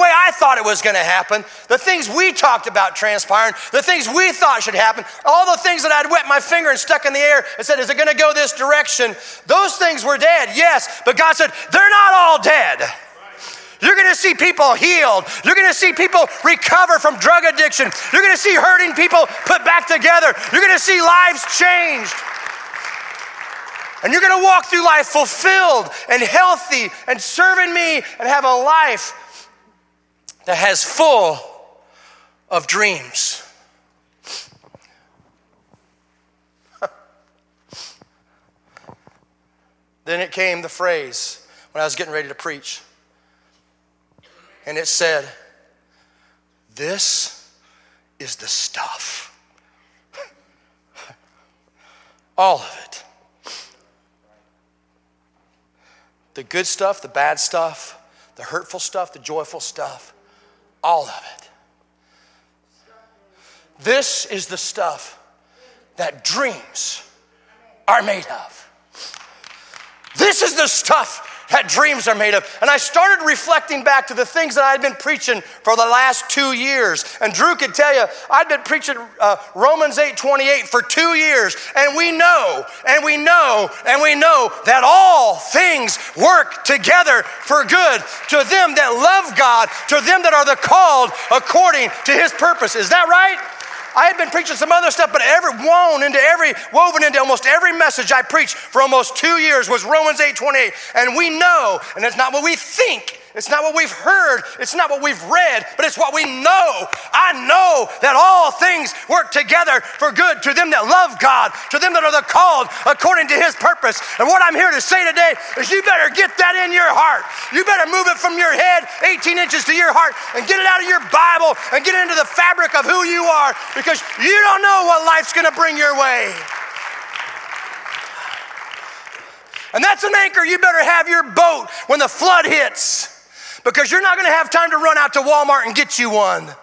way I thought it was going to happen, the things we talked about transpiring, the things we thought should happen, all the things that I'd wet my finger and stuck in the air and said, is it going to go this direction? Those things were dead, yes, but God said, they're not all dead. You're going to see people healed. You're going to see people recover from drug addiction. You're going to see hurting people put back together. You're going to see lives changed. And you're going to walk through life fulfilled and healthy and serving me and have a life that has full of dreams." Then it came the phrase when I was getting ready to preach. And it said, "This is the stuff." All of it. The good stuff, the bad stuff, the hurtful stuff, the joyful stuff, all of it. This is the stuff that dreams are made of. This is the stuff that dreams are made of. And I started reflecting back to the things that I had been preaching for the last 2 years. And Drew could tell you, I'd been preaching Romans 8:28 for 2 years. And we know that all things work together for good to them that love God, to them that are the called according to his purpose. Is that right? I had been preaching some other stuff, but woven into almost every message I preached for almost 2 years was Romans 8:28. And we know, and it's not what we think, it's not what we've heard, it's not what we've read, but it's what we know. I know that all things work together for good to them that love God, to them that are the called according to his purpose. And what I'm here to say today is you better get that in your heart. You better move it from your head 18 inches to your heart and get it out of your Bible and get into the fabric of who you are, because you don't know what life's gonna bring your way. And that's an anchor you better have your boat when the flood hits, because you're not gonna have time to run out to Walmart and get you one.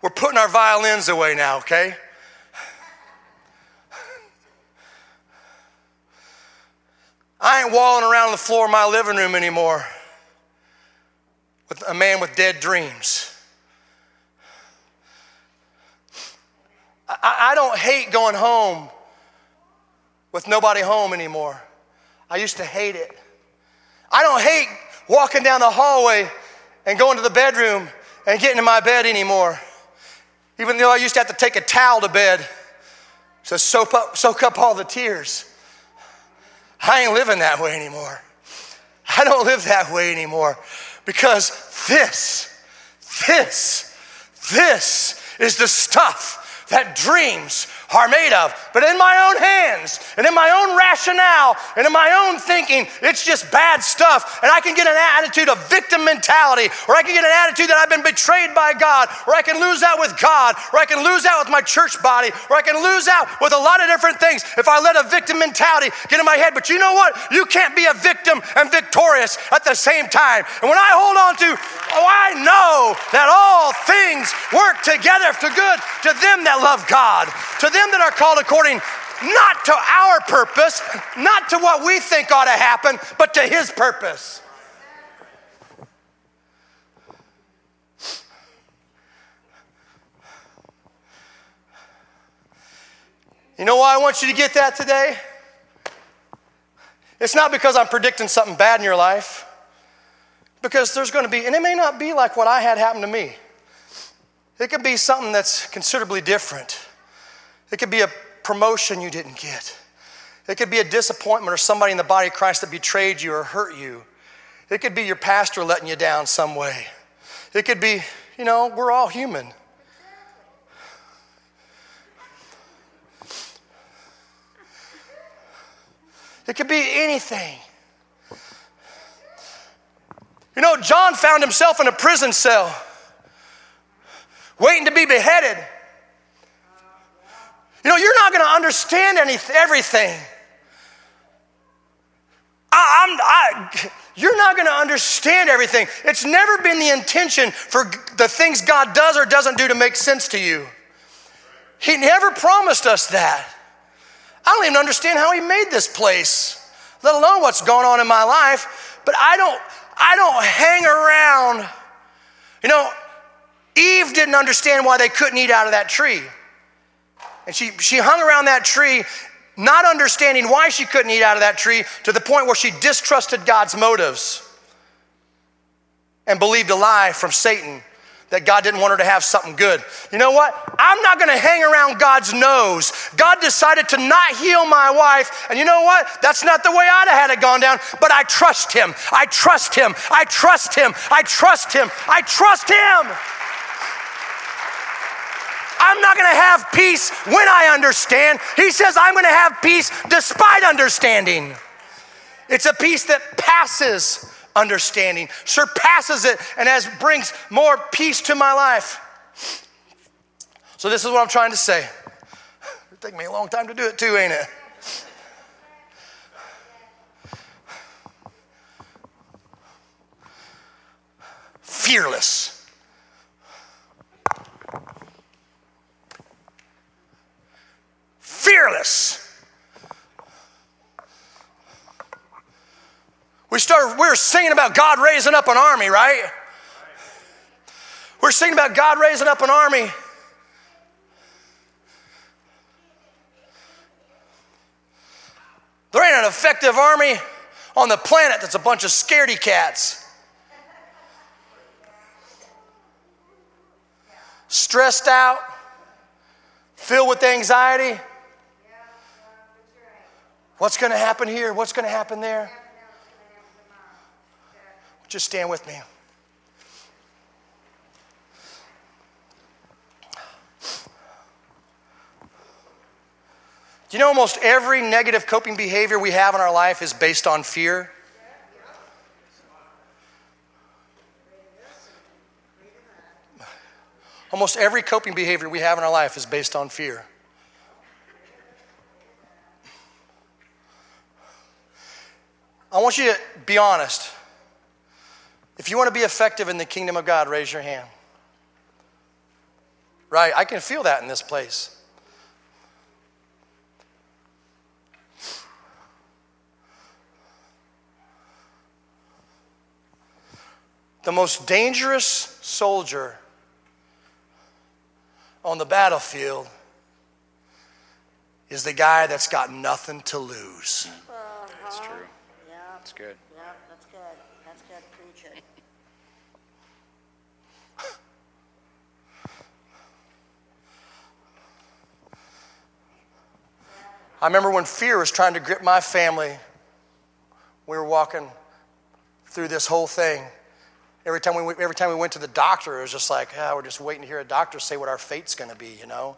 We're putting our violins away now, okay? I ain't walling around on the floor of my living room anymore with a man with dead dreams. I don't hate going home with nobody home anymore. I used to hate it. I don't hate walking down the hallway and going to the bedroom and getting in my bed anymore. Even though I used to have to take a towel to bed to soak up all the tears. I ain't living that way anymore. I don't live that way anymore, because this is the stuff that dreams are made of. But in my own hands and in my own rationale and in my own thinking, it's just bad stuff. And I can get an attitude of victim mentality, or I can get an attitude that I've been betrayed by God, or I can lose out with God, or I can lose out with my church body, or I can lose out with a lot of different things if I let a victim mentality get in my head. But you know what? You can't be a victim and victorious at the same time. And when I hold on to, I know that all things work together for good to them that love God, to them that are called according not to our purpose, not to what we think ought to happen, but to his purpose. You know why I want you to get that today? It's not because I'm predicting something bad in your life, because there's going to be, and it may not be like what I had happen to me. It could be something that's considerably different. It could be a promotion you didn't get. It could be a disappointment or somebody in the body of Christ that betrayed you or hurt you. It could be your pastor letting you down some way. It could be, you know, we're all human. It could be anything. You know, John found himself in a prison cell, waiting to be beheaded. You know, you're not going to understand everything. You're not going to understand everything. It's never been the intention for the things God does or doesn't do to make sense to you. He never promised us that. I don't even understand how he made this place, let alone what's going on in my life. But I don't hang around. You know, Eve didn't understand why they couldn't eat out of that tree. And she hung around that tree, not understanding why she couldn't eat out of that tree, to the point where she distrusted God's motives and believed a lie from Satan that God didn't want her to have something good. You know what? I'm not gonna hang around God's nose. God decided to not heal my wife, and you know what? That's not the way I'd have had it gone down, but I trust him. I trust him. I trust him. I trust him. I trust him. I'm not gonna have peace when I understand. He says, I'm gonna have peace despite understanding. It's a peace that passes understanding, surpasses it, and as brings more peace to my life. So this is what I'm trying to say. It'll take me a long time to do it too, ain't it? Fearless. this. We were singing about God raising up an army, right? We're singing about God raising up an army. There ain't an effective army on the planet that's a bunch of scaredy cats. Stressed out, filled with anxiety. What's going to happen here? What's going to happen there? Just stand with me. You know, almost every negative coping behavior we have in our life is based on fear. Almost every coping behavior we have in our life is based on fear. I want you to be honest. If you want to be effective in the kingdom of God, raise your hand. Right, I can feel that in this place. The most dangerous soldier on the battlefield is the guy that's got nothing to lose. Uh-huh. That's true. Yeah, that's good. Yeah, that's good. That's good preaching. I remember when fear was trying to grip my family, we were walking through this whole thing. Every time we went to the doctor, it was just like, we're just waiting to hear a doctor say what our fate's going to be, you know.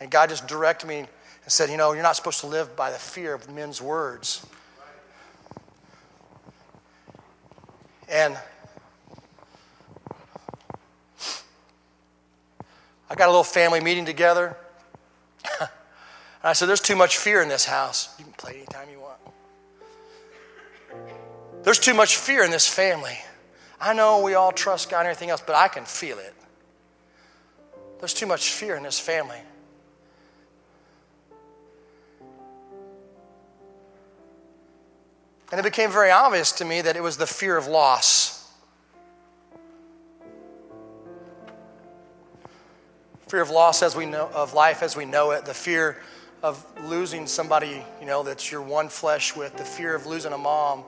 And God just directed me and said, you know, you're not supposed to live by the fear of men's words. And I got a little family meeting together. And I said, there's too much fear in this house. You can play anytime you want. There's too much fear in this family. I know we all trust God and everything else, but I can feel it. There's too much fear in this family. And it became very obvious to me that it was the fear of loss. Fear of loss as we know, of life as we know it, the fear of losing somebody, you know, that you're one flesh with, the fear of losing a mom,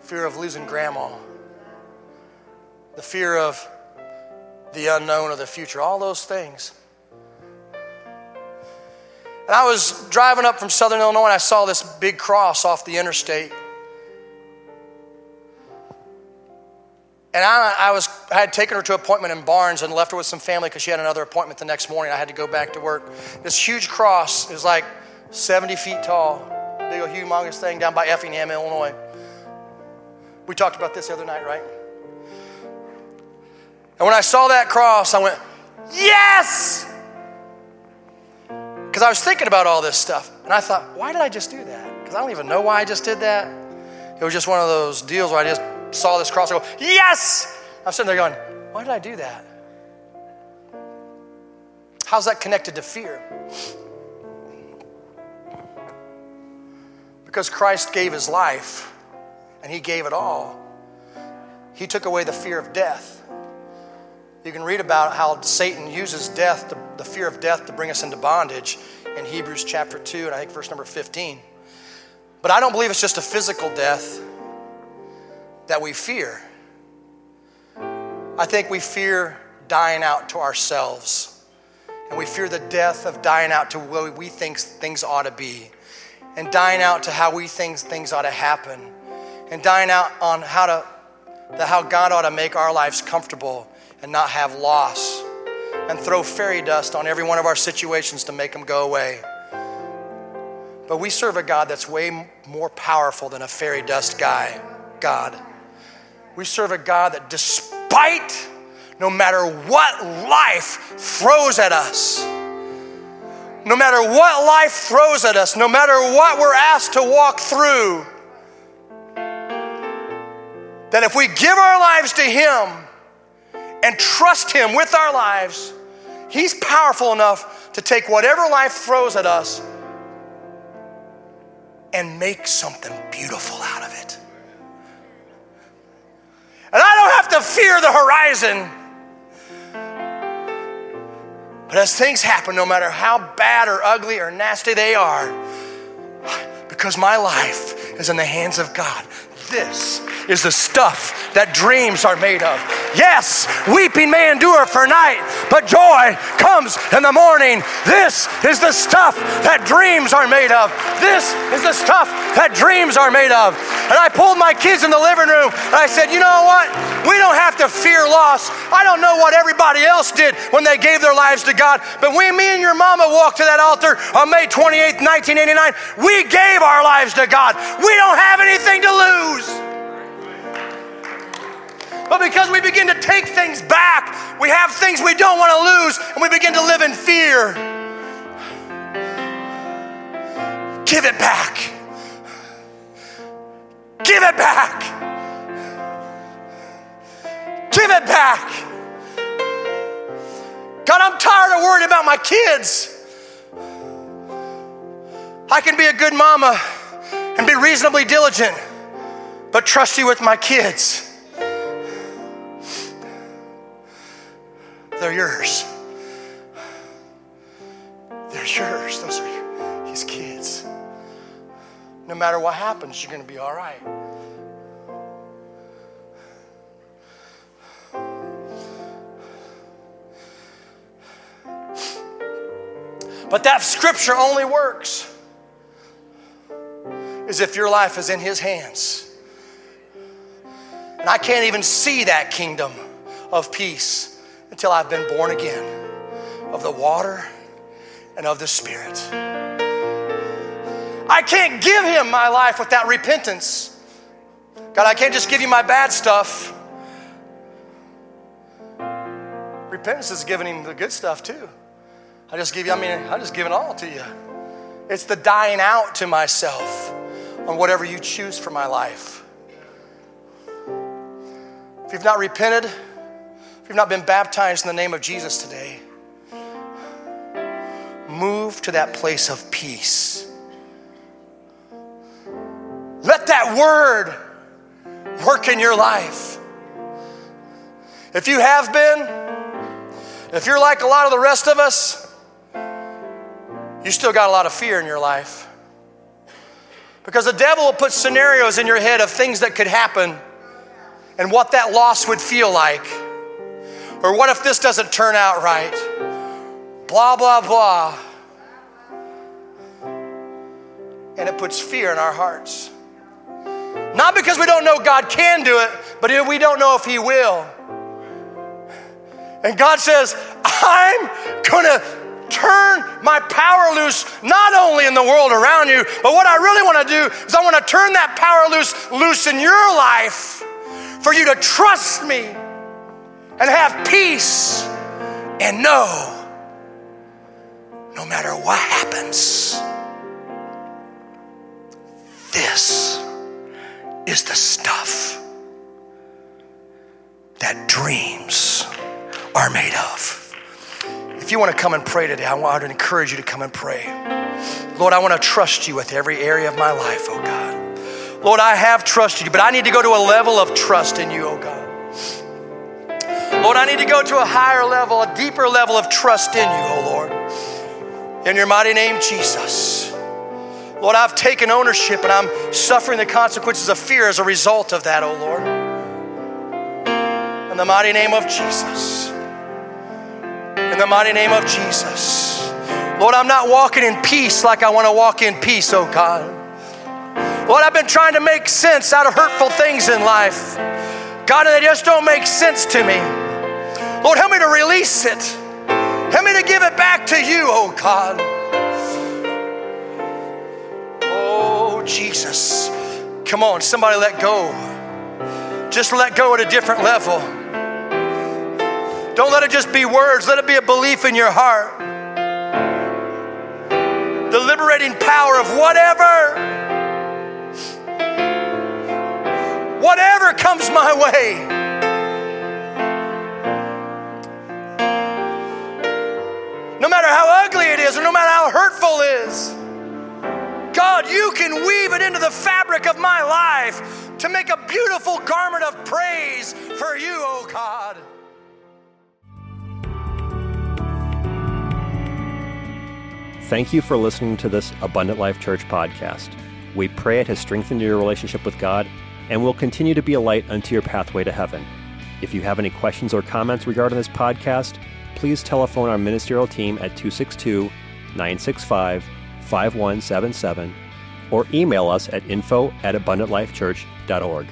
fear of losing grandma. The fear of the unknown or the future, all those things. And I was driving up from Southern Illinois and I saw this big cross off the interstate. And I had taken her to an appointment in Barnes and left her with some family because she had another appointment the next morning. I had to go back to work. This huge cross is like 70 feet tall, big old humongous thing down by Effingham, Illinois. We talked about this the other night, right? And when I saw that cross, I went, yes! Because I was thinking about all this stuff. And I thought, why did I just do that? Because I don't even know why I just did that. It was just one of those deals where I just saw this cross and go, yes! I'm sitting there going, why did I do that? How's that connected to fear? Because Christ gave his life, and he gave it all. He took away the fear of death. You can read about how Satan uses death, the fear of death, to bring us into bondage in Hebrews chapter 2 and I think verse number 15. But I don't believe it's just a physical death that we fear. I think we fear dying out to ourselves. And we fear the death of dying out to what we think things ought to be. And dying out to how we think things ought to happen. And dying out on how God ought to make our lives comfortable and not have loss, and throw fairy dust on every one of our situations to make them go away. But we serve a God that's way more powerful than a fairy dust guy, God. We serve a God that despite, no matter what life throws at us, no matter what life throws at us, no matter what we're asked to walk through, that if we give our lives to him, and trust him with our lives, he's powerful enough to take whatever life throws at us and make something beautiful out of it. And I don't have to fear the horizon. But as things happen, no matter how bad or ugly or nasty they are, because my life is in the hands of God, this is the stuff that dreams are made of. Yes, weeping may endure for a night, but joy comes in the morning. This is the stuff that dreams are made of. This is the stuff that dreams are made of. And I pulled my kids in the living room and I said, you know what? We don't have to fear loss. I don't know what everybody else did when they gave their lives to God, but when me and your mama walked to that altar on May 28th, 1989, we gave our lives to God. We don't have anything to lose. But because we begin to take things back, we have things we don't want to lose, and we begin to live in fear. Give it back. Give it back. Give it back. God, I'm tired of worrying about my kids. I can be a good mama and be reasonably diligent, but trust you with my kids. They're yours. They're yours. Those are his kids. No matter what happens, you're going to be all right. But that scripture only works as if your life is in his hands. And I can't even see that kingdom of peace until I've been born again of the water and of the Spirit. I can't give him my life without repentance. God, I can't just give you my bad stuff. Repentance is giving him the good stuff too. I just give it all to you. It's the dying out to myself on whatever you choose for my life. If you've not repented, if you've not been baptized in the name of Jesus today, move to that place of peace. Let that word work in your life. If you have been, if you're like a lot of the rest of us, you still got a lot of fear in your life. Because the devil will put scenarios in your head of things that could happen and what that loss would feel like. Or what if this doesn't turn out right? Blah, blah, blah. And it puts fear in our hearts. Not because we don't know God can do it, but we don't know if he will. And God says, I'm going to turn my power loose, not only in the world around you, but what I really want to do is I want to turn that power loose in your life for you to trust me and have peace and know no matter what happens, this is the stuff that dreams are made of. If you want to come and pray today, I want to encourage you to come and pray. Lord, I want to trust you with every area of my life, oh God. Lord, I have trusted you, but I need to go to a level of trust in you, oh God. Lord, I need to go to a higher level, a deeper level of trust in you, oh Lord. In your mighty name, Jesus. Lord, I've taken ownership and I'm suffering the consequences of fear as a result of that, oh Lord. In the mighty name of Jesus. In the mighty name of Jesus. Lord, I'm not walking in peace like I want to walk in peace, oh God. Lord, I've been trying to make sense out of hurtful things in life. God, they just don't make sense to me. Lord, help me to release it. Help me to give it back to you, oh God. Oh, Jesus. Come on, somebody let go. Just let go at a different level. Don't let it just be words. Let it be a belief in your heart. The liberating power of whatever comes my way. No matter how ugly it is or no matter how hurtful it is, God, you can can weave it into the fabric of my life to make a beautiful garment of praise for you, oh God. Thank you for listening to this Abundant Life Church podcast. We pray it has strengthened your relationship with God and will continue to be a light unto your pathway to heaven. If you have any questions or comments regarding this podcast, please telephone our ministerial team at 262-965-5177 or email us at info@abundantlifechurch.org.